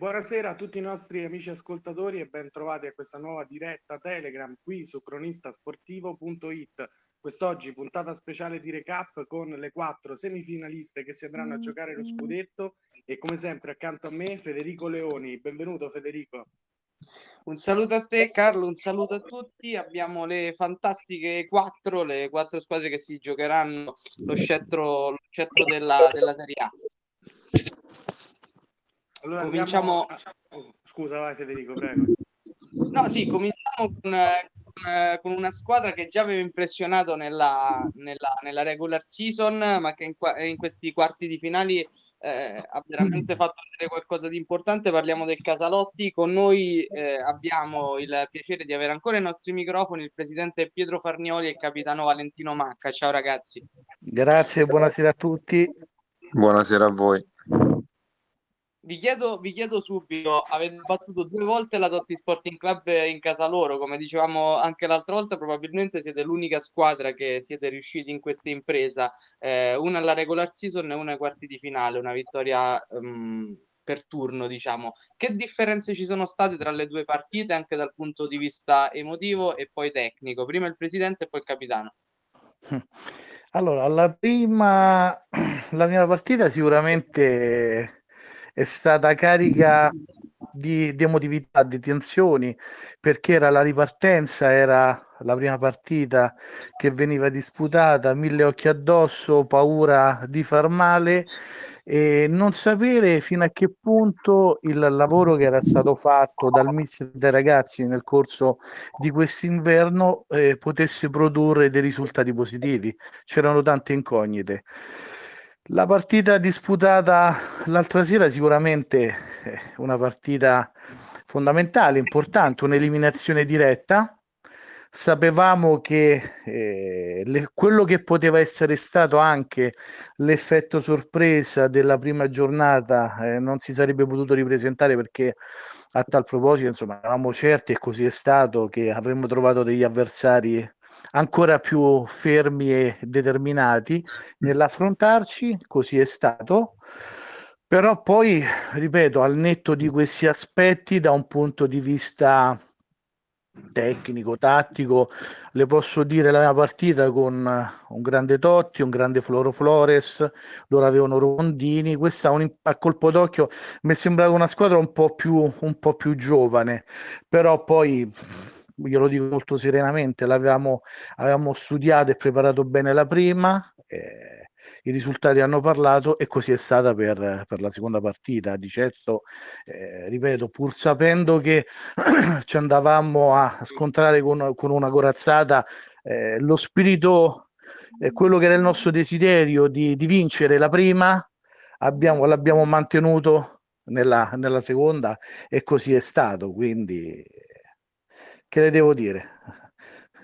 Buonasera a tutti i nostri amici ascoltatori e ben trovati a questa nuova diretta Telegram qui su cronistasportivo.it. Quest'oggi puntata speciale di recap con le 4 semifinaliste che si andranno a giocare lo scudetto e come sempre accanto a me Federico Leoni. Benvenuto Federico. Un saluto a te Carlo, un saluto a tutti. Abbiamo le fantastiche 4, le 4 squadre che si giocheranno lo scettro della Serie A. Allora cominciamo. Scusa, vai Federico, prego. No, sì, cominciamo con una squadra che già aveva impressionato nella regular season, ma che in questi quarti di finali ha veramente fatto vedere qualcosa di importante. Parliamo del Casalotti. Con noi abbiamo il piacere di avere ancora i nostri microfoni il presidente Pietro Farnioli e il capitano Valentino Macca. Ciao ragazzi. Grazie, buonasera a tutti. Buonasera a voi. Vi chiedo subito, avete battuto 2 volte la Totti Sporting Club in casa loro, come dicevamo anche l'altra volta, probabilmente siete l'unica squadra che siete riusciti in questa impresa, una alla regular season e una ai quarti di finale, una vittoria per turno, diciamo. Che differenze ci sono state tra le 2 partite, anche dal punto di vista emotivo e poi tecnico? Prima il presidente e poi il capitano. Allora, la prima partita sicuramente è stata carica di emotività, di tensioni, perché era la ripartenza, era la prima partita che veniva disputata, 1000 occhi addosso, paura di far male e non sapere fino a che punto il lavoro che era stato fatto dal mister dei ragazzi nel corso di quest'inverno potesse produrre dei risultati positivi. C'erano tante incognite. La partita disputata l'altra sera sicuramente una partita fondamentale, importante, un'eliminazione diretta. Sapevamo che quello che poteva essere stato anche l'effetto sorpresa della prima giornata non si sarebbe potuto ripresentare, perché a tal proposito, insomma, eravamo certi, e così è stato, che avremmo trovato degli avversari ancora più fermi e determinati nell'affrontarci. Così è stato, però poi, ripeto, al netto di questi aspetti, da un punto di vista tecnico, tattico, le posso dire la mia partita con un grande Totti, un grande Floro Flores, loro avevano Rondini, questa a colpo d'occhio mi sembrava una squadra un po' più giovane, però poi glielo dico molto serenamente, avevamo studiato e preparato bene la prima, i risultati hanno parlato e così è stata per la seconda partita. Di certo, ripeto, pur sapendo che ci andavamo a scontrare con una corazzata, lo spirito, quello che era il nostro desiderio di vincere la prima, l'abbiamo mantenuto nella seconda e così è stato, quindi che le devo dire?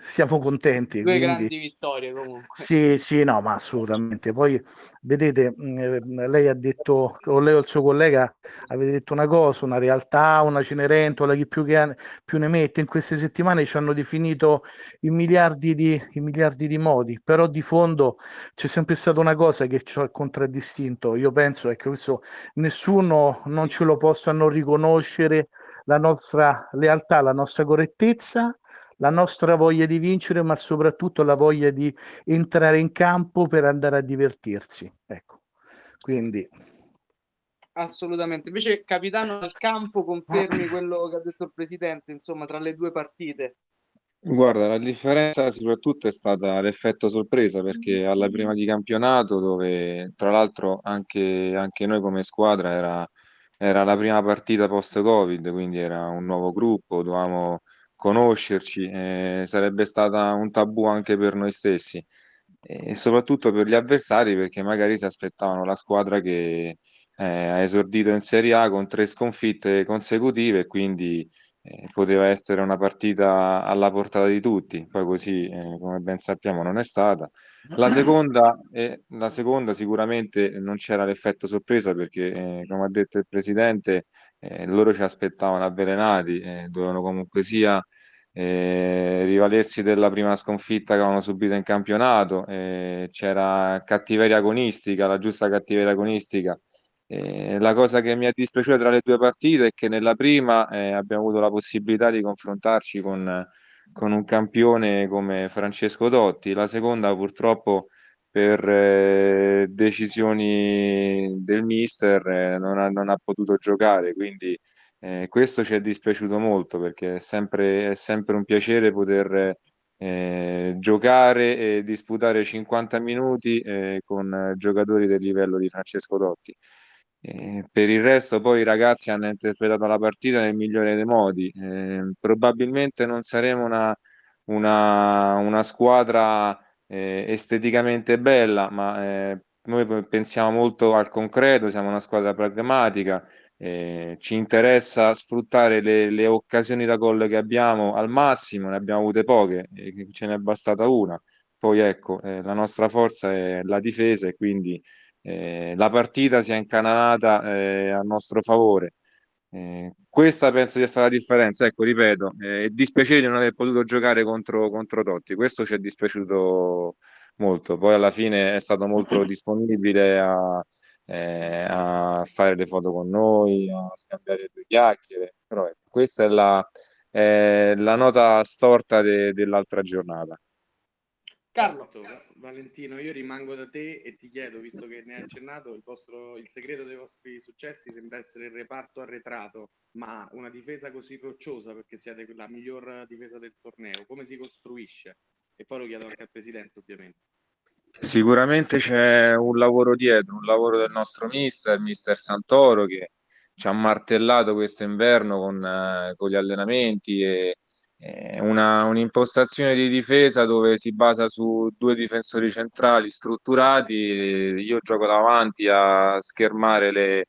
Siamo contenti. Due grandi vittorie comunque. Sì, no, ma assolutamente. Poi, vedete, lei ha detto, o lei o il suo collega, avete detto una cosa, una realtà, una Cenerentola, chi più ne mette. In queste settimane ci hanno definito in miliardi di modi, però di fondo c'è sempre stata una cosa che ci ha contraddistinto. Io penso che questo nessuno non ce lo possano riconoscere, la nostra lealtà, la nostra correttezza, la nostra voglia di vincere, ma soprattutto la voglia di entrare in campo per andare a divertirsi. Ecco, quindi assolutamente. Invece, capitano, del campo, confermi quello che ha detto il presidente, insomma, tra le 2 partite? Guarda, la differenza soprattutto è stata l'effetto sorpresa, perché alla prima di campionato, dove tra l'altro anche noi come squadra era la prima partita post-Covid, quindi era un nuovo gruppo, dovevamo conoscerci, sarebbe stata un tabù anche per noi stessi e soprattutto per gli avversari, perché magari si aspettavano la squadra che ha esordito in Serie A con 3 sconfitte consecutive, quindi poteva essere una partita alla portata di tutti. Poi così, come ben sappiamo, non è stata. La seconda sicuramente non c'era l'effetto sorpresa, perché come ha detto il presidente, loro ci aspettavano avvelenati, dovevano comunque sia rivalersi della prima sconfitta che avevano subito in campionato, c'era cattiveria agonistica, la giusta cattiveria agonistica La cosa che mi è dispiaciuta tra le due partite è che nella prima abbiamo avuto la possibilità di confrontarci con un campione come Francesco Dotti, la seconda purtroppo per decisioni del mister non ha potuto giocare, quindi questo ci è dispiaciuto molto, perché è sempre un piacere poter giocare e disputare 50 minuti con giocatori del livello di Francesco Dotti. Per il resto poi i ragazzi hanno interpretato la partita nel migliore dei modi, probabilmente non saremo una squadra esteticamente bella, ma noi pensiamo molto al concreto, siamo una squadra pragmatica, ci interessa sfruttare le occasioni da gol che abbiamo al massimo, ne abbiamo avute poche e ce n'è bastata una. Poi ecco, la nostra forza è la difesa e quindi la partita si è incanalata a nostro favore. Questa penso sia stata la differenza. Ecco, ripeto, è dispiacere di non aver potuto giocare contro Totti, questo ci è dispiaciuto molto. Poi alla fine è stato molto disponibile a fare le foto con noi, a scambiare due chiacchiere, però ecco, questa è la nota storta dell'altra giornata. Carlo, Valentino, io rimango da te e ti chiedo, visto che ne hai accennato, il segreto dei vostri successi sembra essere il reparto arretrato, ma una difesa così rocciosa, perché siete la miglior difesa del torneo, come si costruisce? E poi lo chiedo anche al Presidente, ovviamente. Sicuramente c'è un lavoro dietro, un lavoro del nostro Mister Santoro, che ci ha martellato questo inverno con gli allenamenti e un'impostazione di difesa dove si basa su due difensori centrali strutturati, io gioco davanti a schermare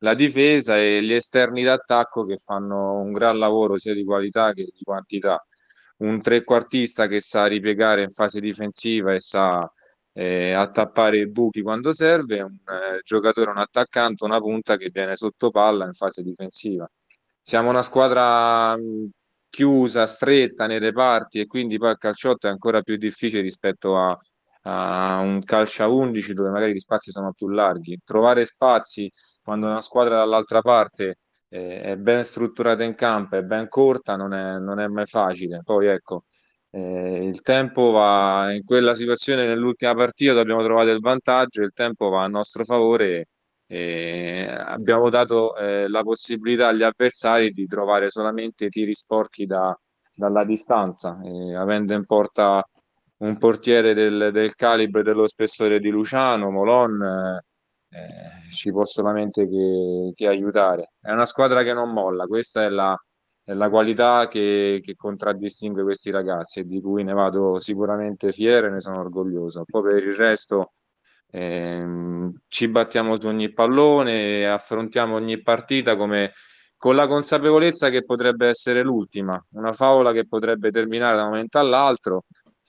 la difesa e gli esterni d'attacco che fanno un gran lavoro sia di qualità che di quantità, un trequartista che sa ripiegare in fase difensiva e sa attappare i buchi quando serve, un giocatore, un attaccante, una punta che viene sotto palla in fase difensiva. Siamo una squadra chiusa, stretta nei reparti e quindi poi il calciotto è ancora più difficile rispetto a un calcio a 11 dove magari gli spazi sono più larghi. Trovare spazi quando una squadra dall'altra parte è ben strutturata in campo, è ben corta, non è mai facile. Poi ecco, il tempo va in quella situazione, nell'ultima partita abbiamo trovato il vantaggio, il tempo va a nostro favore e abbiamo dato la possibilità agli avversari di trovare solamente tiri sporchi dalla distanza, avendo in porta un portiere del calibro e dello spessore di Luciano Molon, ci può solamente che aiutare. È una squadra che non molla, questa è la qualità che contraddistingue questi ragazzi e di cui ne vado sicuramente fiero e ne sono orgoglioso. Poi per il resto ci battiamo su ogni pallone, affrontiamo ogni partita con la consapevolezza che potrebbe essere l'ultima, una favola che potrebbe terminare da un momento all'altro.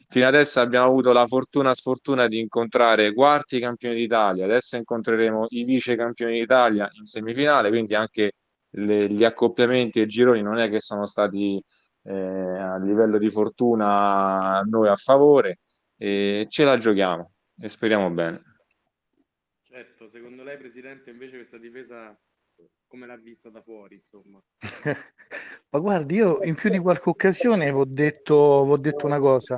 Fino adesso abbiamo avuto la sfortuna di incontrare quarti campioni d'Italia, adesso incontreremo i vice campioni d'Italia in semifinale, quindi anche gli accoppiamenti e gironi non è che sono stati a livello di fortuna a noi a favore, e ce la giochiamo e speriamo bene. Certo, secondo lei, Presidente, invece questa difesa come l'ha vista da fuori, insomma? Ma guardi, io in più di qualche occasione vi ho detto una cosa.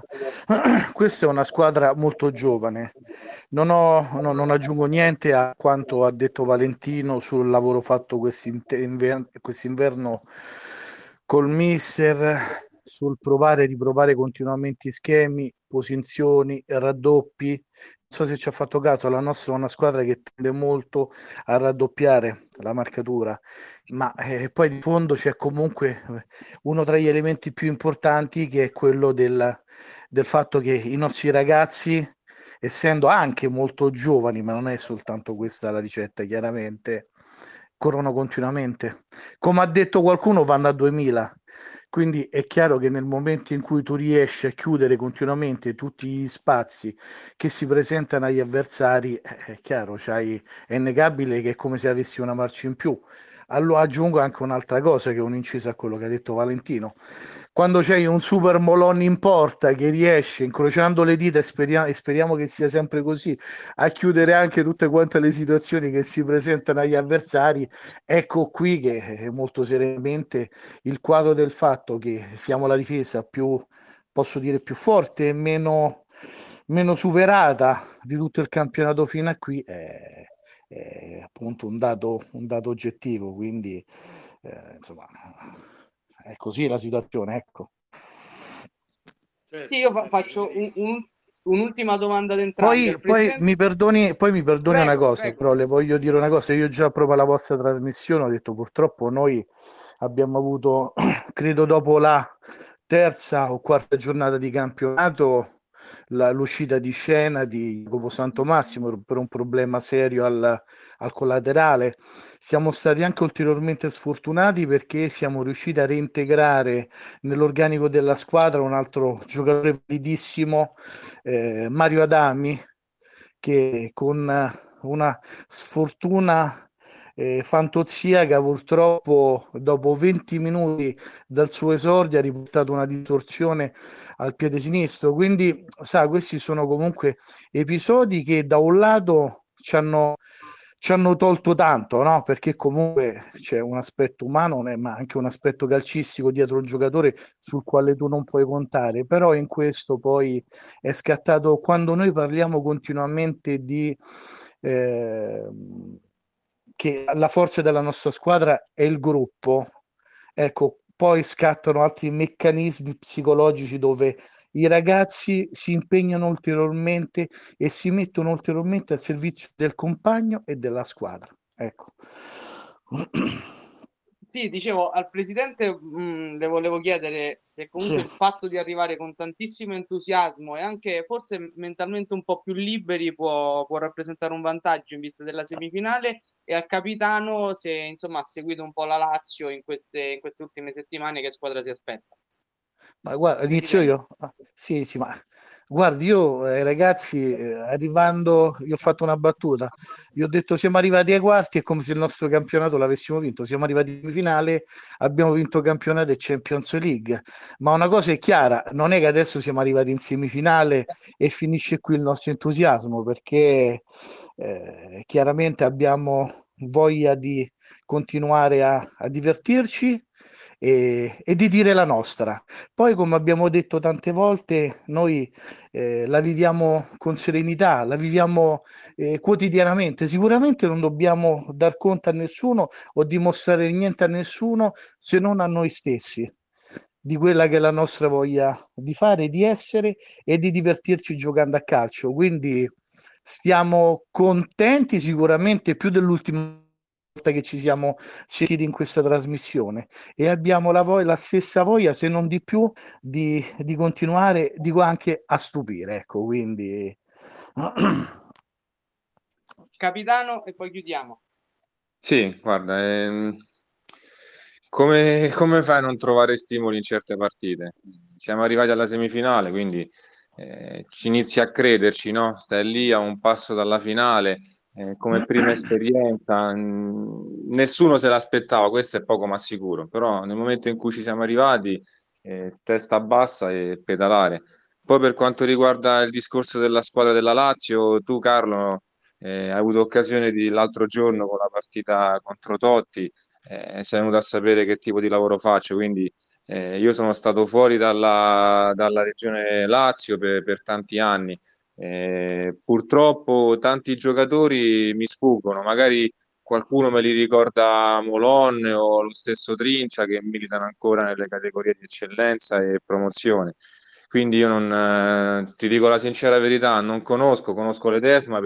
Questa è una squadra molto giovane. Non aggiungo niente a quanto ha detto Valentino sul lavoro fatto quest'inverno col mister, sul riprovare continuamente schemi, posizioni, raddoppi. Non so se ci ha fatto caso, la nostra è una squadra che tende molto a raddoppiare la marcatura, ma poi di fondo c'è comunque uno tra gli elementi più importanti, che è quello del fatto che i nostri ragazzi, essendo anche molto giovani, ma non è soltanto questa la ricetta chiaramente, corrono continuamente. Come ha detto qualcuno, vanno a 2000. Quindi è chiaro che nel momento in cui tu riesci a chiudere continuamente tutti gli spazi che si presentano agli avversari, è chiaro, è innegabile che è come se avessi una marcia in più. Allora aggiungo anche un'altra cosa, che è un inciso a quello che ha detto Valentino. quando c'è un super Molon in porta che riesce, incrociando le dita, e speriamo che sia sempre così, a chiudere anche tutte quante le situazioni che si presentano agli avversari, ecco qui che molto seriamente il quadro del fatto che siamo la difesa più, posso dire, più forte e meno superata di tutto il campionato fino a qui è appunto un dato oggettivo, quindi insomma è così la situazione, ecco. Sì, io faccio un'ultima domanda d'entrata. Poi mi perdoni, prego, una cosa, prego. Però le voglio dire una cosa, io già proprio alla vostra trasmissione ho detto, purtroppo noi abbiamo avuto, credo dopo la terza o quarta giornata di campionato, l'uscita di scena di Coposanto Massimo per un problema serio al collaterale. Siamo stati anche ulteriormente sfortunati perché siamo riusciti a reintegrare nell'organico della squadra un altro giocatore validissimo, Mario Adami, che con una sfortuna fantoziaca purtroppo dopo 20 minuti dal suo esordio ha riportato una distorsione al piede sinistro, quindi questi sono comunque episodi che da un lato ci hanno tolto tanto, no? Perché comunque c'è un aspetto umano ma anche un aspetto calcistico dietro un giocatore sul quale tu non puoi contare, però in questo poi è scattato, quando noi parliamo continuamente di che la forza della nostra squadra è il gruppo, ecco, poi scattano altri meccanismi psicologici dove i ragazzi si impegnano ulteriormente e si mettono ulteriormente al servizio del compagno e della squadra, ecco. Sì, dicevo, al presidente le volevo chiedere se comunque sì, il fatto di arrivare con tantissimo entusiasmo e anche forse mentalmente un po' più liberi può rappresentare un vantaggio in vista della semifinale, e al capitano se insomma ha seguito un po' la Lazio in queste ultime settimane, che squadra si aspetta? Ma guarda, inizio io? Sì, ma guardi, io ai ragazzi arrivando, io ho fatto una battuta, io ho detto siamo arrivati ai quarti, è come se il nostro campionato l'avessimo vinto, siamo arrivati in finale, abbiamo vinto campionato e Champions League, ma una cosa è chiara, non è che adesso siamo arrivati in semifinale e finisce qui il nostro entusiasmo, perché chiaramente abbiamo voglia di continuare a divertirci e di dire la nostra. Poi, come abbiamo detto tante volte, noi la viviamo con serenità, la viviamo quotidianamente. Sicuramente non dobbiamo dar conto a nessuno o dimostrare niente a nessuno se non a noi stessi, di quella che è la nostra voglia di fare, di essere e di divertirci giocando a calcio. Quindi stiamo contenti sicuramente più dell'ultimo che ci siamo sentiti in questa trasmissione, e abbiamo la stessa voglia, se non di più, di continuare, dico, anche a stupire, ecco. Quindi capitano, e poi chiudiamo. Sì, guarda, come fai a non trovare stimoli in certe partite? Siamo arrivati alla semifinale, quindi ci inizi a crederci, no? Stai lì a un passo dalla finale. Come prima esperienza nessuno se l'aspettava, questo è poco ma sicuro, però nel momento in cui ci siamo arrivati testa bassa e pedalare. Poi per quanto riguarda il discorso della squadra della Lazio, tu Carlo hai avuto occasione di l'altro giorno con la partita contro Totti, sei venuto a sapere che tipo di lavoro faccio, quindi io sono stato fuori dalla regione Lazio per tanti anni. Purtroppo tanti giocatori mi sfuggono, magari qualcuno me li ricorda Molon o lo stesso Trincia, che militano ancora nelle categorie di eccellenza e promozione, quindi io non ti dico la sincera verità, non conosco Ledesma,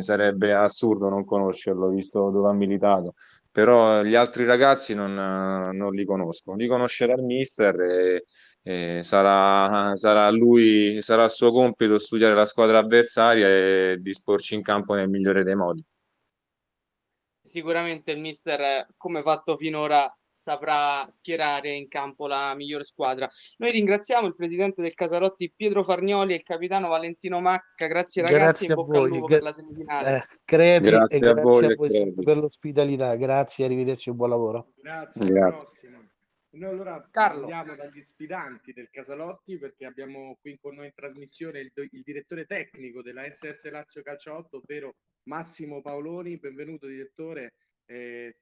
sarebbe assurdo non conoscerlo visto dove ha militato, però gli altri ragazzi non li conosco, li conoscerà il mister e sarà il suo compito studiare la squadra avversaria e disporci in campo nel migliore dei modi. Sicuramente il mister, come fatto finora, saprà schierare in campo la migliore squadra. Noi ringraziamo il presidente del Casalotti Pietro Farnioli e il capitano Valentino Macca, grazie ragazzi, grazie a voi per la semifinale. Crepi, grazie e grazie a voi per l'ospitalità, grazie, arrivederci e buon lavoro. Grazie, alla prossima. Noi allora andiamo dagli sfidanti del Casalotti, perché abbiamo qui con noi in trasmissione il direttore tecnico della SS Lazio Calcio 8, ovvero Massimo Paoloni. Benvenuto direttore,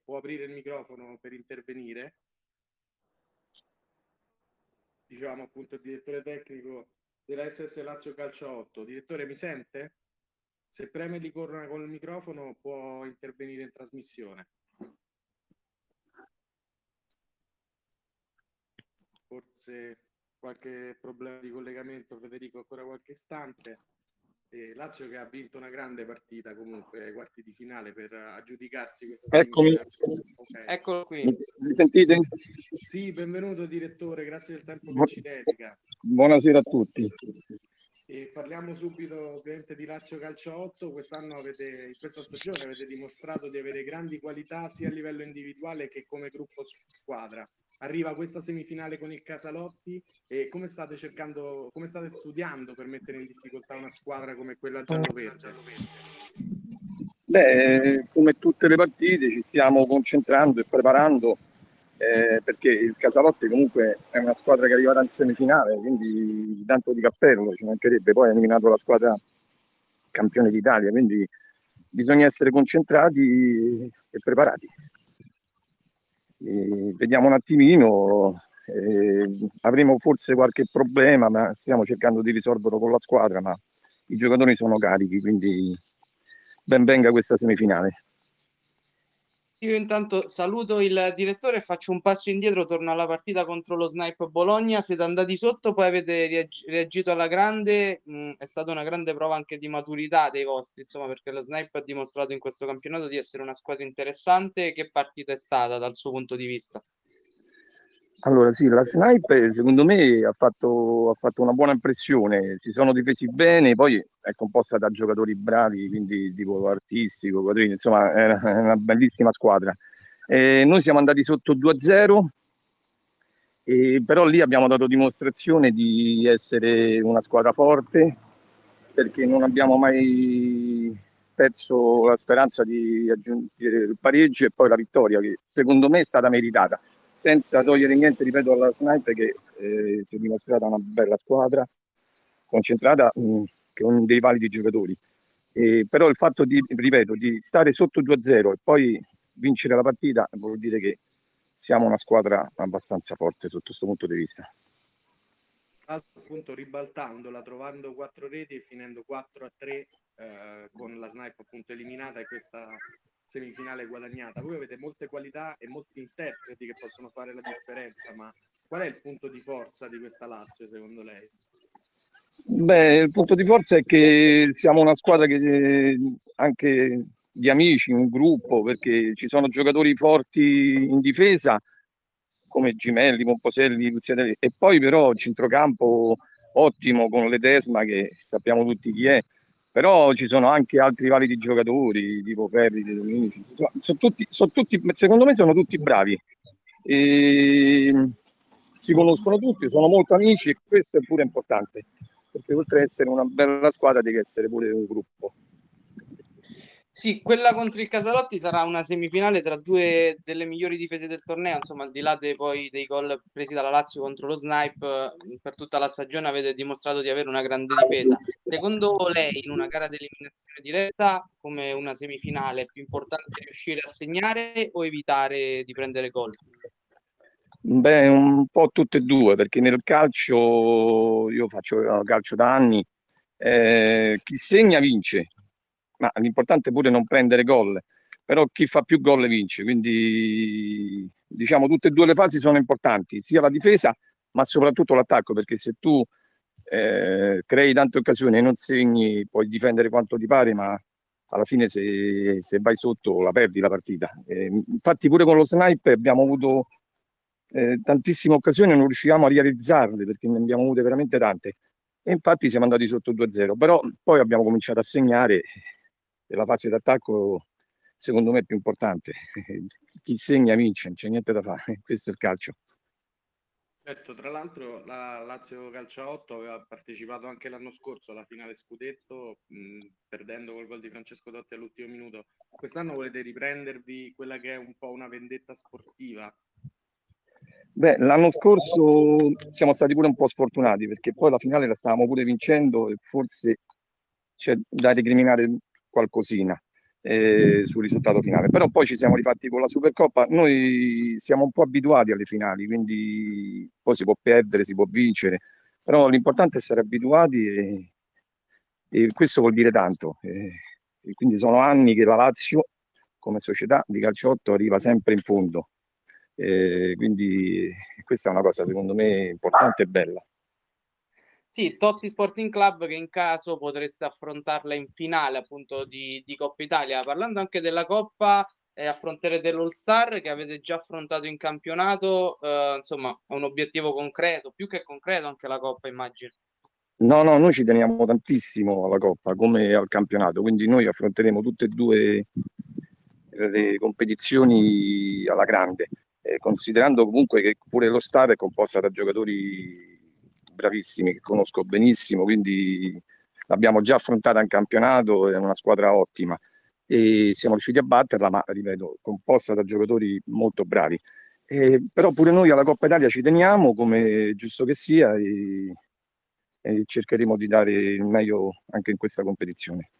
può aprire il microfono per intervenire. Diciamo appunto il direttore tecnico della SS Lazio Calcio 8. Direttore, mi sente? Se preme di corna con il microfono può intervenire in trasmissione. Forse qualche problema di collegamento, Federico, ancora qualche istante. Lazio che ha vinto una grande partita comunque ai quarti di finale per aggiudicarsi. Eccomi. Okay. Eccolo qui. Mi sentite? Sì, benvenuto direttore, grazie del tempo che ci dedica. Buonasera a tutti. E parliamo subito ovviamente di Lazio Calcio 8. In questa stagione avete dimostrato di avere grandi qualità sia a livello individuale che come gruppo squadra. Arriva questa semifinale con il Casalotti, e come state studiando per mettere in difficoltà una squadra come quella gialloverde? Beh, come tutte le partite ci stiamo concentrando e preparando, perché il Casalotti comunque è una squadra che è arrivata in semifinale, quindi tanto di cappello ci mancherebbe, poi ha eliminato la squadra campione d'Italia, quindi bisogna essere concentrati e preparati. E vediamo un attimino, avremo forse qualche problema, ma stiamo cercando di risolverlo con la squadra, ma i giocatori sono carichi, quindi ben venga questa semifinale. Io intanto saluto il direttore, faccio un passo indietro, torno alla partita contro lo Snipe Bologna. Siete andati sotto, poi avete reagito alla grande, è stata una grande prova anche di maturità dei vostri, insomma, perché lo Snipe ha dimostrato in questo campionato di essere una squadra interessante. Che partita è stata dal suo punto di vista? Allora sì, la Snipe secondo me ha fatto una buona impressione, si sono difesi bene, poi è composta da giocatori bravi, quindi tipo Artistico, Quadrini, insomma è una bellissima squadra. Noi siamo andati sotto 2-0, però lì abbiamo dato dimostrazione di essere una squadra forte, perché non abbiamo mai perso la speranza di aggiungere il pareggio e poi la vittoria, che secondo me è stata meritata. Senza togliere niente, ripeto, alla Snipe, che si è dimostrata una bella squadra, concentrata, con dei validi giocatori. Però il fatto di stare sotto 2-0 e poi vincere la partita vuol dire che siamo una squadra abbastanza forte sotto questo punto di vista. Altro punto, ribaltandola, trovando 4 reti e finendo 4-3 con la Snipe appunto eliminata e questa semifinale guadagnata. Voi avete molte qualità e molti interpreti che possono fare la differenza, ma qual è il punto di forza di questa Lazio secondo lei? Beh, il punto di forza è che siamo una squadra che anche di amici, un gruppo, perché ci sono giocatori forti in difesa come Gimelli, Pomposelli, Luzia Delli, e poi però centrocampo ottimo con Ledesma, che sappiamo tutti chi è. Però ci sono anche altri validi giocatori, tipo Ferri, Domenici, sono tutti, secondo me sono tutti bravi. E si conoscono tutti, sono molto amici, e questo è pure importante, perché oltre ad essere una bella squadra deve essere pure un gruppo. Sì, quella contro il Casalotti sarà una semifinale tra due delle migliori difese del torneo, insomma, al di là dei gol presi dalla Lazio contro lo Snipe, per tutta la stagione avete dimostrato di avere una grande difesa. Secondo lei, in una gara di eliminazione diretta, come una semifinale, è più importante riuscire a segnare o evitare di prendere gol? Beh, un po' tutte e due, perché nel calcio, io faccio calcio da anni, chi segna vince. Ma l'importante è pure non prendere gol, però chi fa più gol vince, quindi diciamo tutte e due le fasi sono importanti, sia la difesa ma soprattutto l'attacco, perché se tu crei tante occasioni e non segni puoi difendere quanto ti pare, ma alla fine se vai sotto la perdi la partita. Infatti pure con lo Snipe abbiamo avuto tantissime occasioni e non riuscivamo a realizzarle, perché ne abbiamo avute veramente tante, e infatti siamo andati sotto 2-0, però poi abbiamo cominciato a segnare. La fase d'attacco secondo me è più importante, chi segna vince, non c'è niente da fare, questo è il calcio. Certo, tra l'altro la Lazio Calcio 8 aveva partecipato anche l'anno scorso alla finale scudetto, perdendo col gol di Francesco Dotti all'ultimo minuto. Quest'anno volete riprendervi quella che è un po' una vendetta sportiva? Beh, l'anno scorso siamo stati pure un po' sfortunati, perché poi la finale la stavamo pure vincendo e forse c'è da recriminare qualcosina sul risultato finale, però poi ci siamo rifatti con la Supercoppa. Noi siamo un po' abituati alle finali, quindi poi si può perdere, si può vincere, però l'importante è essere abituati e questo vuol dire tanto. E quindi sono anni che la Lazio come società di calcio 8 arriva sempre in fondo. Quindi questa è una cosa secondo me importante e bella. Sì, Totti Sporting Club che in caso potreste affrontarla in finale appunto di Coppa Italia. Parlando anche della Coppa, affronterete l'All Star che avete già affrontato in campionato, insomma è un obiettivo concreto, più che concreto anche la Coppa immagino. No, noi ci teniamo tantissimo alla Coppa come al campionato, quindi noi affronteremo tutte e due le competizioni alla grande. Considerando comunque che pure lo staff è composta da giocatori bravissimi che conosco benissimo, quindi l'abbiamo già affrontata in campionato, è una squadra ottima e siamo riusciti a batterla, ma ripeto, composta da giocatori molto bravi. Però pure noi alla Coppa Italia ci teniamo, come giusto che sia, e cercheremo di dare il meglio anche in questa competizione.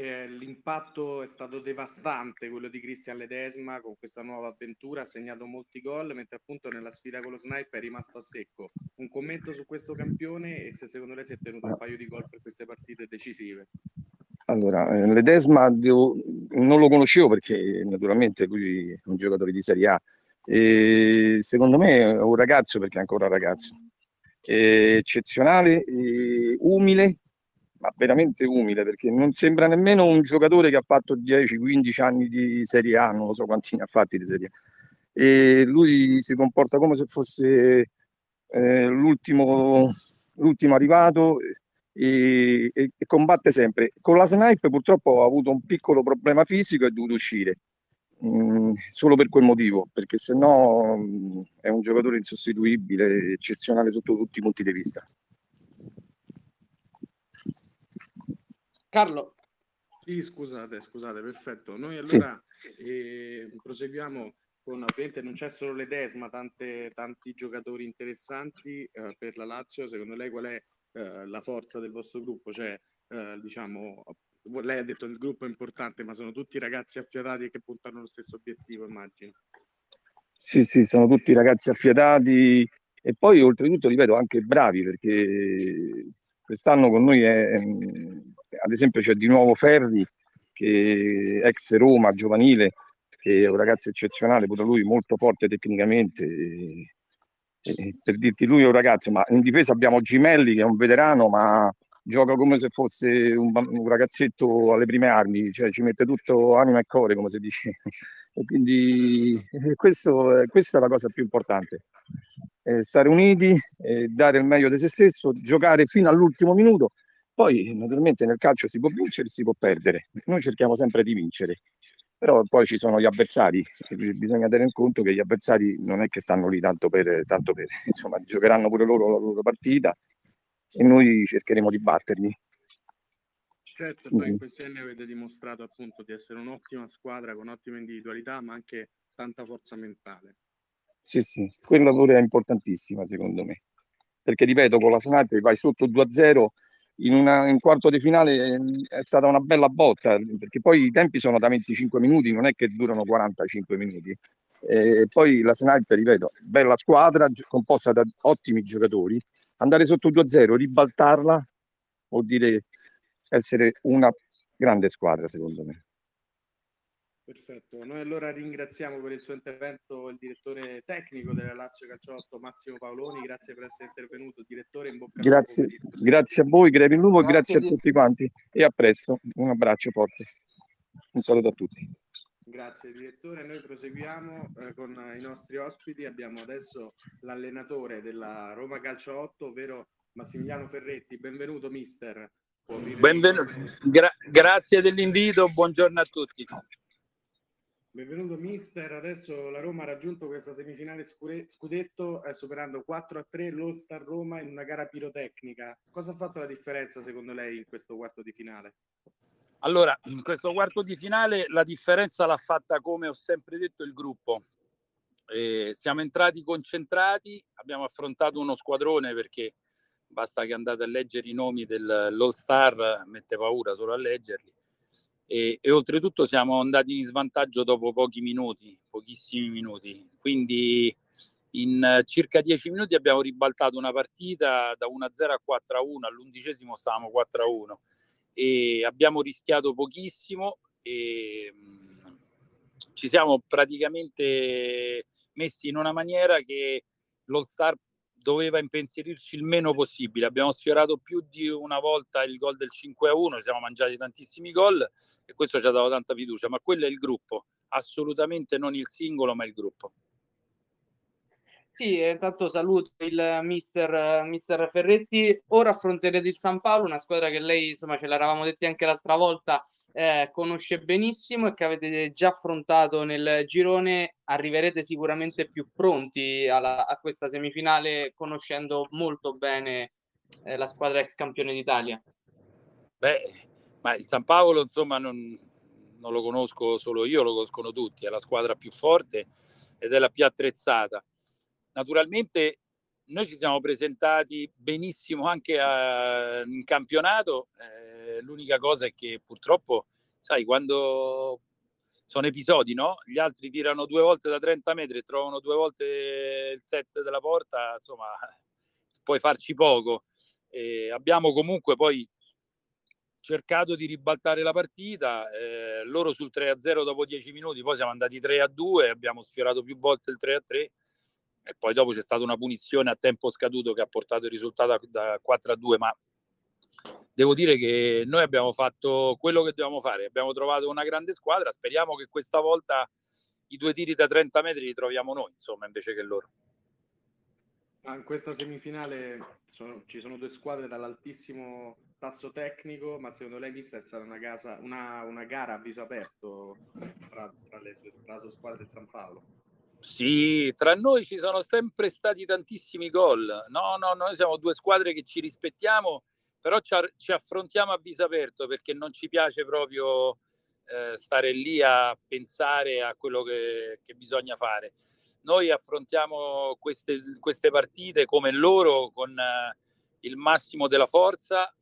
L'impatto è stato devastante quello di Cristian Ledesma con questa nuova avventura, ha segnato molti gol, mentre appunto nella sfida con lo Snipe è rimasto a secco. Un commento su questo campione e se secondo lei si è tenuto un paio di gol per queste partite decisive? Allora, Ledesma non lo conoscevo perché naturalmente lui è un giocatore di Serie A e secondo me è un ragazzo, perché è ancora un ragazzo, è eccezionale, è umile, ma veramente umile, perché non sembra nemmeno un giocatore che ha fatto 10-15 anni di Serie A, non lo so quanti ne ha fatti di Serie A, e lui si comporta come se fosse l'ultimo arrivato e combatte sempre. Con la Snipe purtroppo ha avuto un piccolo problema fisico e è dovuto uscire, solo per quel motivo, perché sennò è un giocatore insostituibile, eccezionale sotto tutti i punti di vista. Carlo. Sì, scusate, perfetto. Noi allora sì. Proseguiamo con, ovviamente non c'è solo Ledesma, tanti giocatori interessanti per la Lazio. Secondo lei qual è la forza del vostro gruppo? Cioè, diciamo, lei ha detto che il gruppo è importante, ma sono tutti ragazzi affiatati che puntano allo stesso obiettivo, immagino. Sì, sono tutti ragazzi affiatati e poi oltretutto, ripeto, anche bravi, perché quest'anno con noi è... Ad esempio c'è di nuovo Ferri, che ex Roma, giovanile, che è un ragazzo eccezionale, pure lui molto forte tecnicamente. E per dirti, lui è un ragazzo, ma in difesa abbiamo Gimelli, che è un veterano, ma gioca come se fosse un ragazzetto alle prime armi, cioè ci mette tutto anima e cuore, come si dice. E quindi questa è la cosa più importante. Stare uniti, dare il meglio di se stesso, giocare fino all'ultimo minuto. Poi naturalmente nel calcio si può vincere, si può perdere, noi cerchiamo sempre di vincere, però poi ci sono gli avversari, bisogna tenere conto che gli avversari non è che stanno lì tanto per, insomma, giocheranno pure loro la loro partita e noi cercheremo di batterli. Certo, poi in questi anni avete dimostrato appunto di essere un'ottima squadra con ottima individualità, ma anche tanta forza mentale. Sì, quella pure è importantissima secondo me, perché ripeto, con la Snipe vai sotto 2-0, in quarto di finale è stata una bella botta, perché poi i tempi sono da 25 minuti, non è che durano 45 minuti. E poi la Snipe, ripeto, bella squadra composta da ottimi giocatori, andare sotto 2-0, ribaltarla vuol dire essere una grande squadra secondo me. Perfetto, noi allora ringraziamo per il suo intervento il direttore tecnico della Lazio Calcio 8 Massimo Paoloni, grazie per essere intervenuto direttore, in bocca al lupo. Grazie a voi, crepi il lupo, grazie a tutti quanti e a presto, un abbraccio forte, un saluto a tutti. Grazie direttore, noi proseguiamo con i nostri ospiti, abbiamo adesso l'allenatore della Roma Calcio 8, ovvero Massimiliano Ferretti, benvenuto mister. Benvenuto, grazie dell'invito, buongiorno a tutti. Benvenuto mister, adesso la Roma ha raggiunto questa semifinale scudetto superando 4-3 l'All-Star Roma in una gara pirotecnica. Cosa ha fatto la differenza secondo lei in questo quarto di finale? Allora, in questo quarto di finale la differenza l'ha fatta, come ho sempre detto, il gruppo. Siamo entrati concentrati, abbiamo affrontato uno squadrone, perché basta che andate a leggere i nomi dell'All-Star, mette paura solo a leggerli, e oltretutto siamo andati in svantaggio dopo pochi minuti, pochissimi minuti, quindi in circa 10 minuti abbiamo ribaltato una partita da 1-0 a 4-1, all'11esimo stavamo 4-1 e abbiamo rischiato pochissimo e ci siamo praticamente messi in una maniera che l'All-Star doveva impensierirci il meno possibile. Abbiamo sfiorato più di una volta il gol del 5-1, ci siamo mangiati tantissimi gol e questo ci ha dato tanta fiducia, ma quello è il gruppo, assolutamente non il singolo ma il gruppo. Sì, intanto saluto il mister Ferretti. Ora affronterete il San Paolo, una squadra che lei, insomma, ce l'eravamo detti anche l'altra volta, conosce benissimo e che avete già affrontato nel girone. Arriverete sicuramente più pronti a questa semifinale, conoscendo molto bene la squadra ex campione d'Italia. Beh, ma il San Paolo, insomma, non lo conosco solo io, lo conoscono tutti. È la squadra più forte ed è la più attrezzata. Naturalmente noi ci siamo presentati benissimo anche in campionato, l'unica cosa è che purtroppo, sai, quando sono episodi, no? Gli altri tirano 2 volte da 30 metri e trovano 2 volte il set della porta, insomma, puoi farci poco. Abbiamo comunque poi cercato di ribaltare la partita, loro sul 3-0 dopo 10 minuti, poi siamo andati 3-2, abbiamo sfiorato più volte il 3-3. E poi dopo c'è stata una punizione a tempo scaduto che ha portato il risultato da 4-2, ma devo dire che noi abbiamo fatto quello che dovevamo fare, abbiamo trovato una grande squadra, speriamo che questa volta i 2 tiri da 30 metri li troviamo noi, insomma, invece che loro. In questa semifinale ci sono 2 squadre dall'altissimo tasso tecnico, ma secondo lei, mister, è stata una gara a viso aperto tra le sue squadre del San Paolo? Sì, tra noi ci sono sempre stati tantissimi gol. No, noi siamo 2 squadre che ci rispettiamo, però ci affrontiamo a viso aperto, perché non ci piace proprio stare lì a pensare a quello che bisogna fare. Noi affrontiamo queste partite come loro, con il massimo della forza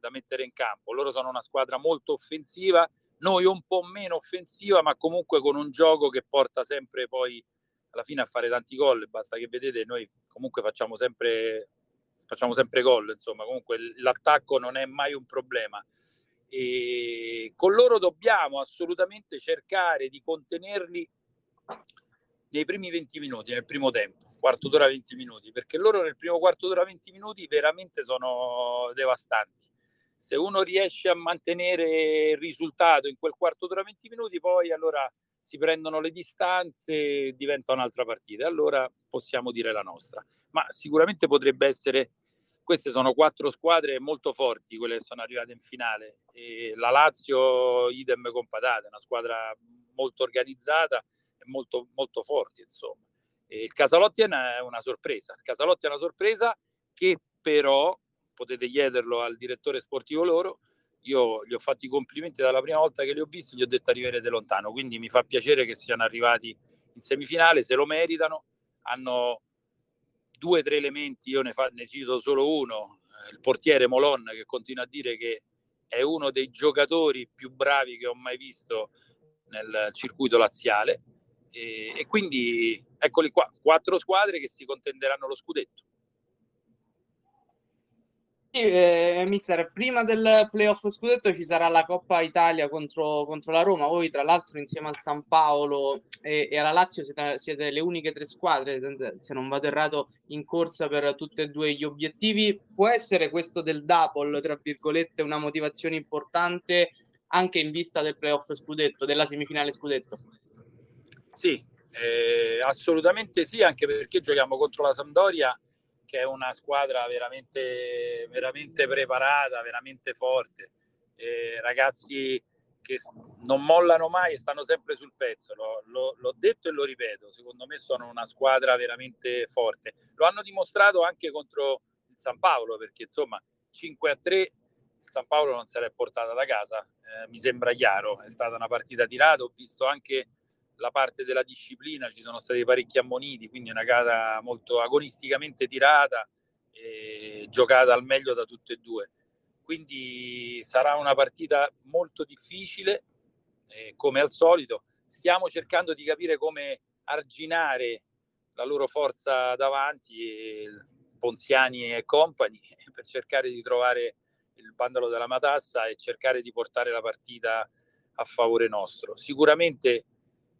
da mettere in campo. Loro sono una squadra molto offensiva, noi un po' meno offensiva, ma comunque con un gioco che porta sempre poi alla fine a fare tanti gol. Basta che vedete, noi comunque facciamo sempre gol, insomma, comunque l'attacco non è mai un problema. E con loro dobbiamo assolutamente cercare di contenerli nei primi 20 minuti, nel primo tempo, quarto d'ora 20 minuti, perché loro nel primo quarto d'ora 20 minuti veramente sono devastanti. Se uno riesce a mantenere il risultato in quel quarto d'ora 20 minuti, poi allora si prendono le distanze, diventa un'altra partita, allora possiamo dire la nostra. Ma sicuramente potrebbe essere, queste sono 4 squadre molto forti, quelle che sono arrivate in finale, e la Lazio idem con patate, una squadra molto organizzata e molto, molto forte, insomma. E il Casalotti è una sorpresa, che però potete chiederlo al direttore sportivo loro, io gli ho fatto i complimenti dalla prima volta che li ho visti, gli ho detto arriverete lontano, quindi mi fa piacere che siano arrivati in semifinale, se lo meritano, hanno 2-3 elementi, io ne cito solo uno, il portiere Molon, che continua a dire che è uno dei giocatori più bravi che ho mai visto nel circuito laziale, e quindi eccoli qua, 4 squadre che si contenderanno lo scudetto. Mister, prima del playoff scudetto ci sarà la Coppa Italia contro la Roma. Voi tra l'altro insieme al San Paolo e alla Lazio siete le uniche 3 squadre, se non vado errato, in corsa per tutte e 2 gli obiettivi. Può essere questo del double, tra virgolette, una motivazione importante anche in vista del playoff scudetto, della semifinale scudetto? Sì, assolutamente sì, anche perché giochiamo contro la Sampdoria, che è una squadra veramente, veramente preparata, veramente forte, ragazzi che non mollano mai e stanno sempre sul pezzo, l'ho detto e lo ripeto, secondo me sono una squadra veramente forte, lo hanno dimostrato anche contro il San Paolo, perché insomma 5-3 il San Paolo non se l'è portata da casa, mi sembra chiaro, è stata una partita tirata, ho visto anche la parte della disciplina, ci sono stati parecchi ammoniti, quindi è una gara molto agonisticamente tirata e giocata al meglio da tutte e due. Quindi sarà una partita molto difficile, come al solito. Stiamo cercando di capire come arginare la loro forza davanti, e Ponziani e compagni, per cercare di trovare il bandolo della matassa e cercare di portare la partita a favore nostro. Sicuramente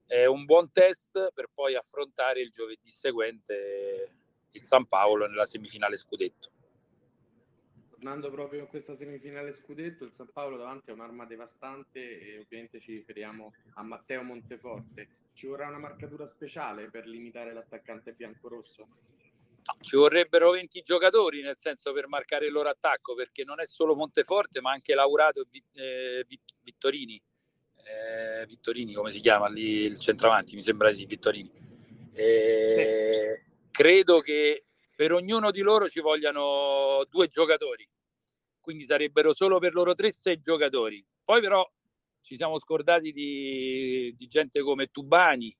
è un buon test per poi affrontare il giovedì seguente il San Paolo nella semifinale scudetto. Tornando proprio a questa semifinale scudetto, il San Paolo davanti è un'arma devastante, e ovviamente ci riferiamo a Matteo Monteforte. Ci vorrà una marcatura speciale per limitare l'attaccante biancorosso? No, ci vorrebbero 20 giocatori, nel senso, per marcare il loro attacco, perché non è solo Monteforte ma anche Laurato e Vittorini. Vittorini, come si chiama lì il centravanti, mi sembra, sì, Vittorini. Sì. Credo che per ognuno di loro ci vogliano 2 giocatori, quindi sarebbero solo per loro 3 6 giocatori. Poi però ci siamo scordati di gente come Tubani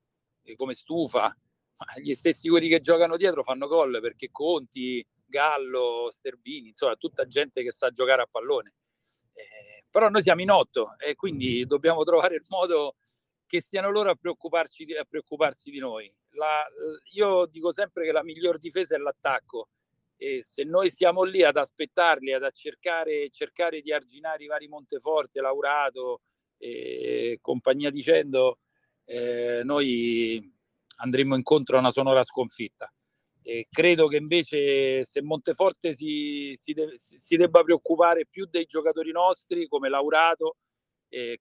e come Stufa, ma gli stessi quelli che giocano dietro fanno gol, perché Conti, Gallo, Sterbini, insomma tutta gente che sa giocare a pallone. Però noi siamo in 8 e quindi dobbiamo trovare il modo che siano loro a preoccuparsi di noi. Io dico sempre che la miglior difesa è l'attacco, e se noi siamo lì ad aspettarli, ad cercare di arginare i vari Monteforte, Laurato e compagnia dicendo, noi andremo incontro a una sonora sconfitta. Credo che invece, se Monteforte si debba preoccupare più dei giocatori nostri come Laurato,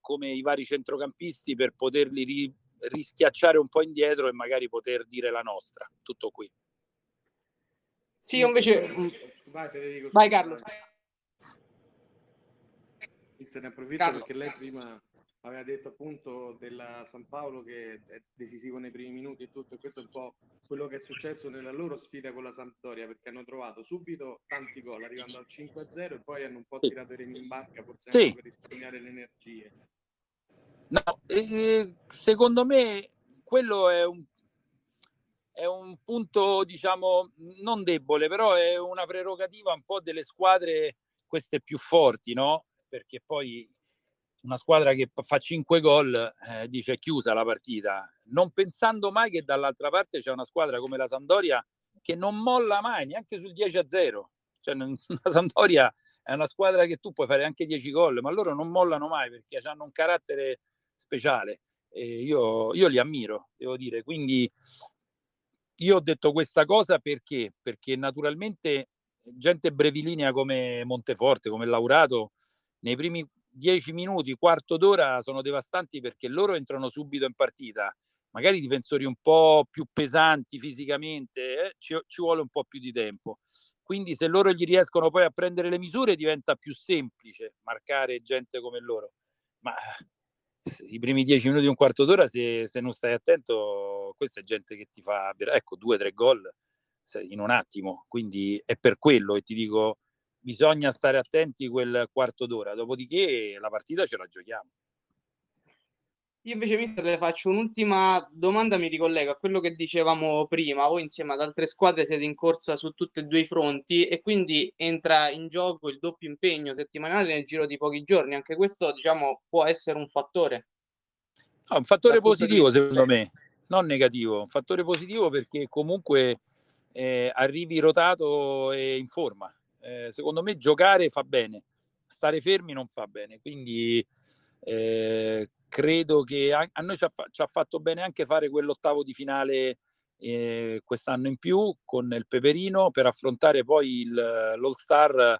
come i vari centrocampisti, per poterli rischiacciare un po' indietro e magari poter dire la nostra. Tutto qui. Sì, io invece vai, Federico, vai Carlo. Se ne approfitto perché lei prima aveva detto appunto della San Paolo che è decisivo nei primi minuti e tutto, e questo è un po' quello che è successo nella loro sfida con la Sampdoria, perché hanno trovato subito tanti gol arrivando al 5-0 e poi hanno un po' tirato i remi in barca, forse anche per risparmiare le energie. No, secondo me quello è un punto, diciamo, non debole, però è una prerogativa un po' delle squadre queste più forti, no? Perché poi una squadra che fa 5 gol dice è chiusa la partita, non pensando mai che dall'altra parte c'è una squadra come la Sampdoria che non molla mai, neanche sul 10-0. Cioè, la Sampdoria è una squadra che tu puoi fare anche 10 gol, ma loro non mollano mai, perché hanno un carattere speciale. E io li ammiro, devo dire. Quindi io ho detto questa cosa perché naturalmente gente brevilinea come Monteforte, come Laurato, nei primi 10 minuti, quarto d'ora, sono devastanti, perché loro entrano subito in partita. Magari difensori un po' più pesanti fisicamente, ci vuole un po' più di tempo. Quindi se loro gli riescono poi a prendere le misure, diventa più semplice marcare gente come loro. Ma i primi 10 minuti, un quarto d'ora, se non stai attento, questa è gente che ti fa, ecco, 2-3 gol in un attimo. Quindi è per quello che ti dico, bisogna stare attenti quel quarto d'ora, dopodiché la partita ce la giochiamo. Io invece, mister, le faccio un'ultima domanda, mi ricollego a quello che dicevamo prima. Voi insieme ad altre squadre siete in corsa su tutti e 2 i fronti, e quindi entra in gioco il doppio impegno settimanale nel giro di pochi giorni. Anche questo, diciamo, può essere un fattore. No, un fattore positivo secondo me, non negativo. Un fattore positivo perché comunque arrivi rotato e in forma. Secondo me giocare fa bene, stare fermi non fa bene, quindi credo che a noi ci ha fatto bene anche fare quell'ottavo di finale quest'anno in più con il Peperino, per affrontare poi l'All-Star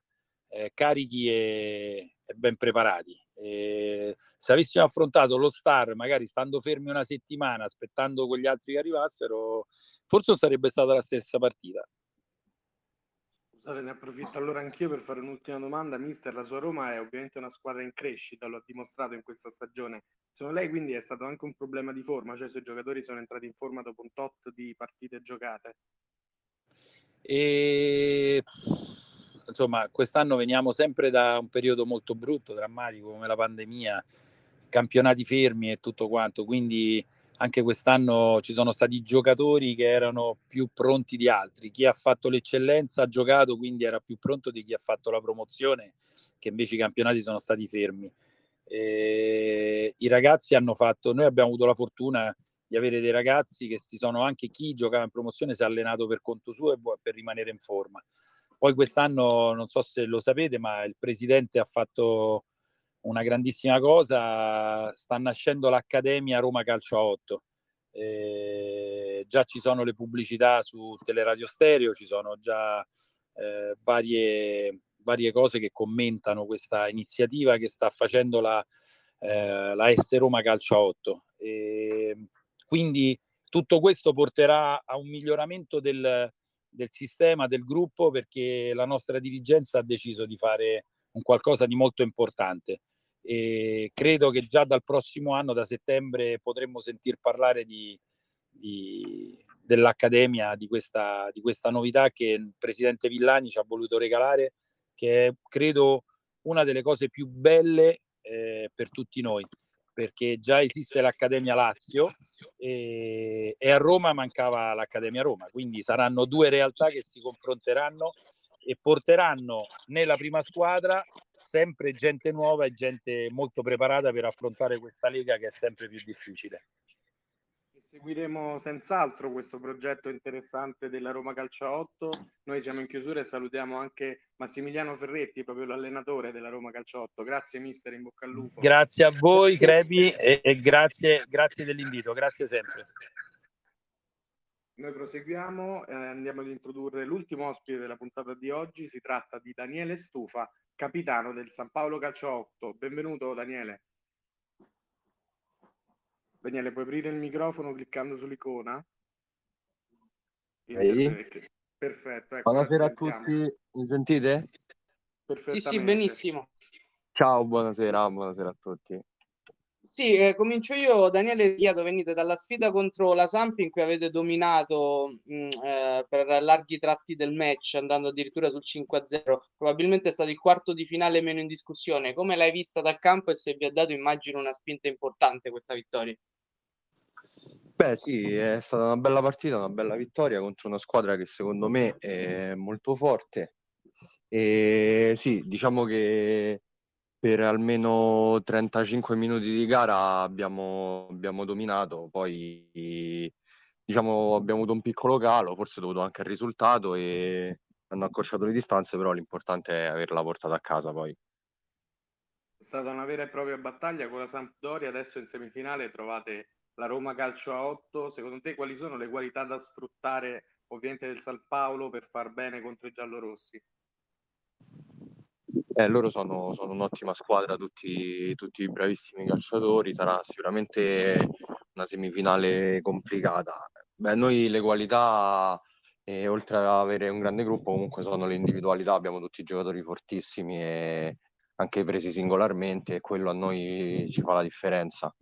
carichi e ben preparati. Se avessimo affrontato l'All-Star magari stando fermi una settimana, aspettando quegli altri che arrivassero, forse non sarebbe stata la stessa partita. Ne approfitto allora anch'io per fare un'ultima domanda, mister. La sua Roma è ovviamente una squadra in crescita, lo ha dimostrato in questa stagione. Secondo lei quindi è stato anche un problema di forma, cioè se i giocatori sono entrati in forma dopo un tot di partite giocate? Insomma, quest'anno veniamo sempre da un periodo molto brutto, drammatico, come la pandemia, campionati fermi e tutto quanto, quindi anche quest'anno ci sono stati giocatori che erano più pronti di altri. Chi ha fatto l'eccellenza ha giocato, quindi era più pronto di chi ha fatto la promozione, che invece i campionati sono stati fermi. I ragazzi hanno fatto, noi abbiamo avuto la fortuna di avere dei ragazzi che si sono, anche chi giocava in promozione si è allenato per conto suo e per rimanere in forma. Poi quest'anno, non so se lo sapete, ma il presidente ha fatto una grandissima cosa, sta nascendo l'Accademia Roma Calcio 8. Già ci sono le pubblicità su Teleradio Stereo, ci sono già varie cose che commentano questa iniziativa che sta facendo la S Roma Calcio 8. Quindi tutto questo porterà a un miglioramento del sistema, del gruppo, perché la nostra dirigenza ha deciso di fare un qualcosa di molto importante. E credo che già dal prossimo anno, da settembre, potremmo sentir parlare dell'Accademia, di questa novità che il presidente Villani ci ha voluto regalare, che è, credo, una delle cose più belle per tutti noi, perché già esiste l'Accademia Lazio e a Roma mancava l'Accademia Roma, quindi saranno due realtà che si confronteranno e porteranno nella prima squadra sempre gente nuova e gente molto preparata per affrontare questa Lega che è sempre più difficile. Seguiremo senz'altro questo progetto interessante della Roma Calcio 8. Noi siamo in chiusura e salutiamo anche Massimiliano Ferretti, proprio l'allenatore della Roma Calcio 8. Grazie mister, in bocca al lupo. Grazie a voi, Crepi, e grazie dell'invito, grazie sempre. Noi proseguiamo, andiamo ad introdurre l'ultimo ospite della puntata di oggi. Si tratta di Daniele Stufa, capitano del San Paolo Calcio 8. Benvenuto Daniele. Daniele, puoi aprire il microfono cliccando sull'icona? Perfetto. Ecco, buonasera a tutti, mi sentite? Perfettamente. Sì, benissimo. Ciao, buonasera a tutti. Sì, comincio io. Daniele Diato, venite dalla sfida contro la Samp in cui avete dominato per larghi tratti del match, andando addirittura sul 5-0. Probabilmente è stato il quarto di finale meno in discussione. Come l'hai vista dal campo e se vi ha dato, immagino, una spinta importante questa vittoria? Beh sì, è stata una bella partita, una bella vittoria contro una squadra che secondo me è molto forte. E sì, diciamo che per almeno 35 minuti di gara abbiamo dominato, poi diciamo abbiamo avuto un piccolo calo, forse dovuto anche al risultato, e hanno accorciato le distanze, però l'importante è averla portata a casa poi. È stata una vera e propria battaglia con la Sampdoria, adesso in semifinale trovate la Roma Calcio a 8. Secondo te quali sono le qualità da sfruttare ovviamente del San Paolo per far bene contro i giallorossi? Loro sono un'ottima squadra, tutti bravissimi calciatori, sarà sicuramente una semifinale complicata. Beh, noi le qualità, oltre ad avere un grande gruppo, comunque sono le individualità, abbiamo tutti giocatori fortissimi e anche presi singolarmente, e quello a noi ci fa la differenza.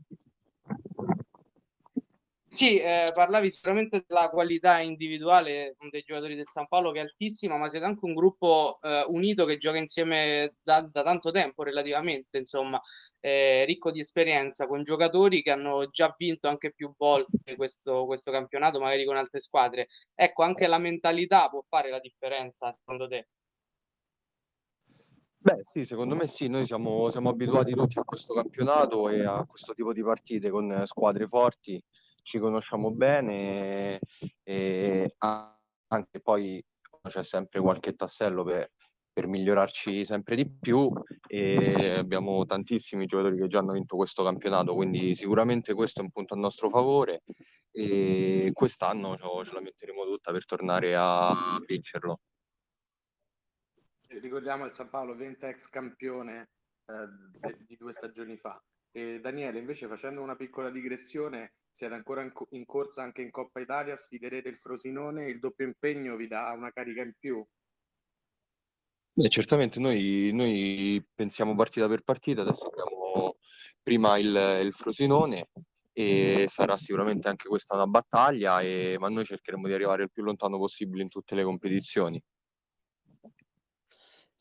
Sì, parlavi sicuramente della qualità individuale dei giocatori del San Paolo, che è altissima, ma siete anche un gruppo unito che gioca insieme da tanto tempo relativamente, insomma, ricco di esperienza, con giocatori che hanno già vinto anche più volte questo campionato, magari con altre squadre. Ecco, anche la mentalità può fare la differenza, secondo te? Beh sì, secondo me sì, noi siamo abituati tutti a questo campionato e a questo tipo di partite con squadre forti, ci conosciamo bene e anche poi c'è sempre qualche tassello per migliorarci sempre di più, e abbiamo tantissimi giocatori che già hanno vinto questo campionato, quindi sicuramente questo è un punto a nostro favore e quest'anno ce la metteremo tutta per tornare a vincerlo. Ricordiamo il San Paolo 20 ex campione di 2 stagioni fa. E Daniele, invece, facendo una piccola digressione, siete ancora in corsa anche in Coppa Italia, sfiderete il Frosinone, il doppio impegno vi dà una carica in più? Beh, certamente, noi pensiamo partita per partita, adesso abbiamo prima il Frosinone e sarà sicuramente anche questa una battaglia, ma noi cercheremo di arrivare il più lontano possibile in tutte le competizioni.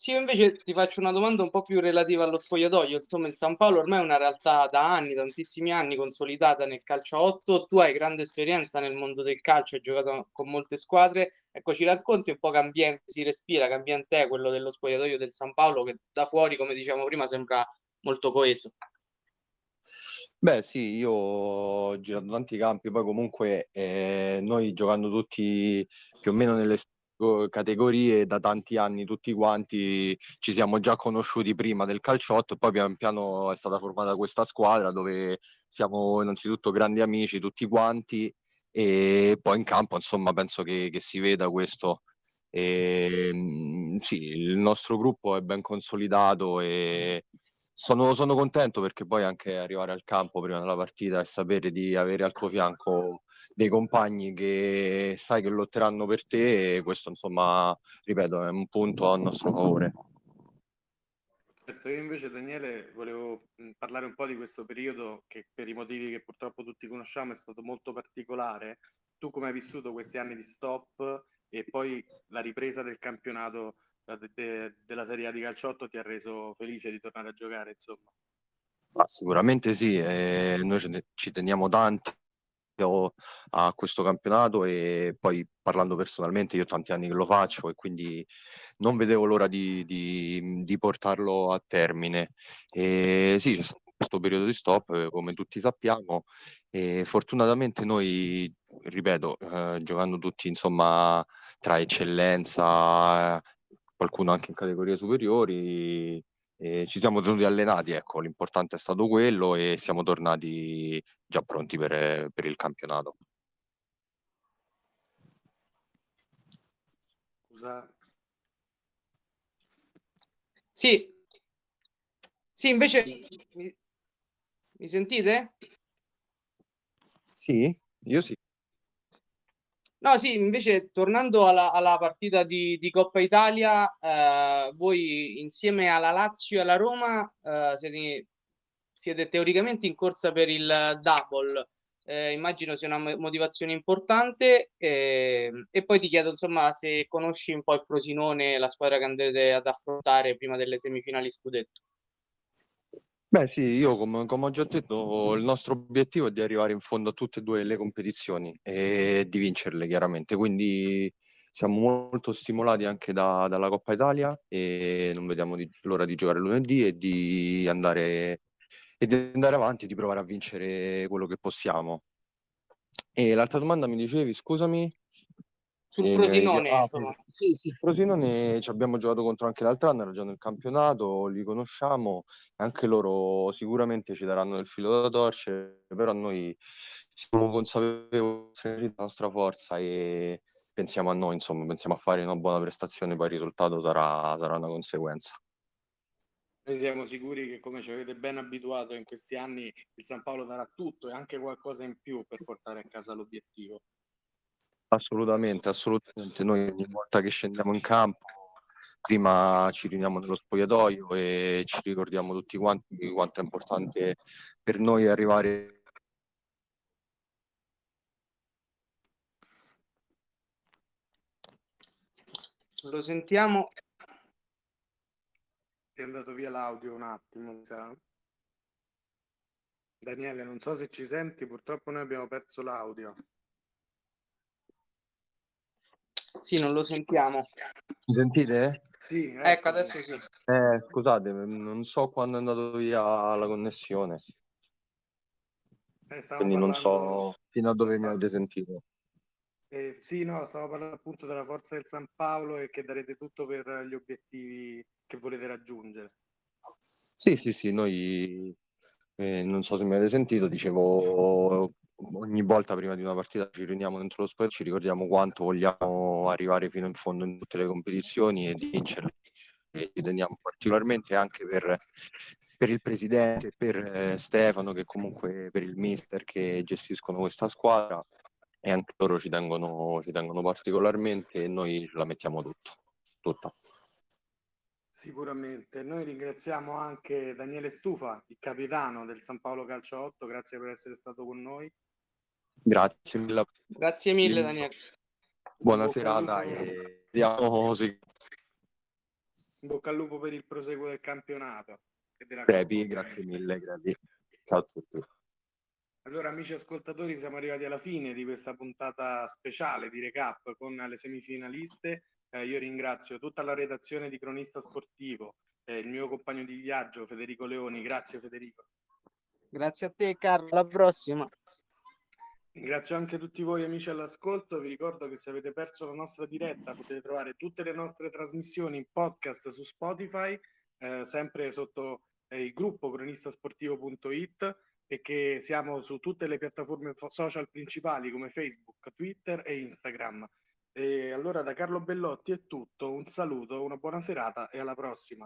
Sì, invece ti faccio una domanda un po' più relativa allo spogliatoio. Insomma, il San Paolo ormai è una realtà da anni, tantissimi anni, consolidata nel calcio a 8. Tu hai grande esperienza nel mondo del calcio, hai giocato con molte squadre. Ecco, ci racconti un po' che ambiente si respira, che ambiente è quello dello spogliatoio del San Paolo, che da fuori, come dicevamo prima, sembra molto coeso. Beh sì, io ho girato tanti campi, poi comunque noi giocando tutti più o meno nelle categorie da tanti anni, tutti quanti ci siamo già conosciuti prima del calciotto, e poi pian piano è stata formata questa squadra dove siamo innanzitutto grandi amici tutti quanti, e poi in campo insomma penso che si veda questo. Sì, il nostro gruppo è ben consolidato e sono contento perché poi anche arrivare al campo prima della partita e sapere di avere al tuo fianco dei compagni che sai che lotteranno per te, e questo insomma, ripeto, è un punto a nostro favore. Certo, io invece, Daniele, volevo parlare un po' di questo periodo che, per i motivi che purtroppo tutti conosciamo, è stato molto particolare. Tu come hai vissuto questi anni di stop e poi la ripresa del campionato della Serie A di calcio 8 ti ha reso felice di tornare a giocare, insomma? Ma sicuramente sì, noi ci teniamo tanto a questo campionato, e poi parlando personalmente io ho tanti anni che lo faccio e quindi non vedevo l'ora di portarlo a termine. E sì, c'è stato questo periodo di stop, come tutti sappiamo, e fortunatamente noi, ripeto, giocando tutti insomma tra eccellenza, qualcuno anche in categorie superiori, ci siamo tenuti allenati, ecco, l'importante è stato quello, e siamo tornati già pronti per il campionato. Scusa. Sì, invece mi sentite? Sì, io sì. No, sì, invece tornando alla partita di Coppa Italia, voi insieme alla Lazio e alla Roma siete teoricamente in corsa per il double, immagino sia una motivazione importante, e poi ti chiedo insomma se conosci un po' il Frosinone, la squadra che andrete ad affrontare prima delle semifinali scudetto. Beh sì, io come ho già detto, il nostro obiettivo è di arrivare in fondo a tutte e due le competizioni e di vincerle chiaramente, quindi siamo molto stimolati anche dalla Coppa Italia e non vediamo l'ora di giocare lunedì e di andare avanti e di provare a vincere quello che possiamo. E l'altra domanda mi dicevi, scusami? Sul Frosinone, insomma. Sì, il Frosinone ci abbiamo giocato contro anche l'altro anno, era già nel campionato, li conosciamo, anche loro sicuramente ci daranno del filo da torcere, però noi siamo consapevoli della nostra forza e pensiamo a noi, insomma, pensiamo a fare una buona prestazione, poi il risultato sarà una conseguenza. Noi siamo sicuri che, come ci avete ben abituato in questi anni, il San Paolo darà tutto e anche qualcosa in più per portare a casa l'obiettivo. Assolutamente, noi ogni volta che scendiamo in campo prima ci riuniamo nello spogliatoio e ci ricordiamo tutti quanti di quanto è importante per noi arrivare. Lo sentiamo? È andato via l'audio un attimo, sa? Daniele, non so se ci senti, purtroppo noi abbiamo perso l'audio. Sì, non lo sentiamo. Mi sentite? Sì, ecco adesso sì. Scusate, non so quando è andato via la connessione. Quindi non so fino a dove mi avete sentito. Sì, no, stavo parlando appunto della forza del San Paolo e che darete tutto per gli obiettivi che volete raggiungere. Sì, noi non so se mi avete sentito, dicevo, ogni volta prima di una partita ci riuniamo dentro lo sport, ci ricordiamo quanto vogliamo arrivare fino in fondo in tutte le competizioni e di vincerle. Ci teniamo particolarmente anche per il presidente, per Stefano, che comunque per il mister che gestiscono questa squadra, e anche loro ci tengono particolarmente e noi la mettiamo tutta. Sicuramente, noi ringraziamo anche Daniele Stufa, il capitano del San Paolo Calcio 8, grazie per essere stato con noi. Grazie mille Daniele. Buona serata e vediamo. in bocca al lupo per il proseguo del campionato. Grebi, grazie mille, Grebi. Ciao a tutti. Allora, amici ascoltatori, siamo arrivati alla fine di questa puntata speciale di recap con le semifinaliste. Io ringrazio tutta la redazione di Cronista Sportivo, il mio compagno di viaggio Federico Leoni. Grazie Federico. Grazie a te Carlo, alla prossima. Ringrazio anche tutti voi amici all'ascolto, vi ricordo che se avete perso la nostra diretta potete trovare tutte le nostre trasmissioni in podcast su Spotify, sempre sotto il gruppo cronistasportivo.it, e che siamo su tutte le piattaforme social principali come Facebook, Twitter e Instagram. E allora da Carlo Bellotti è tutto, un saluto, una buona serata e alla prossima.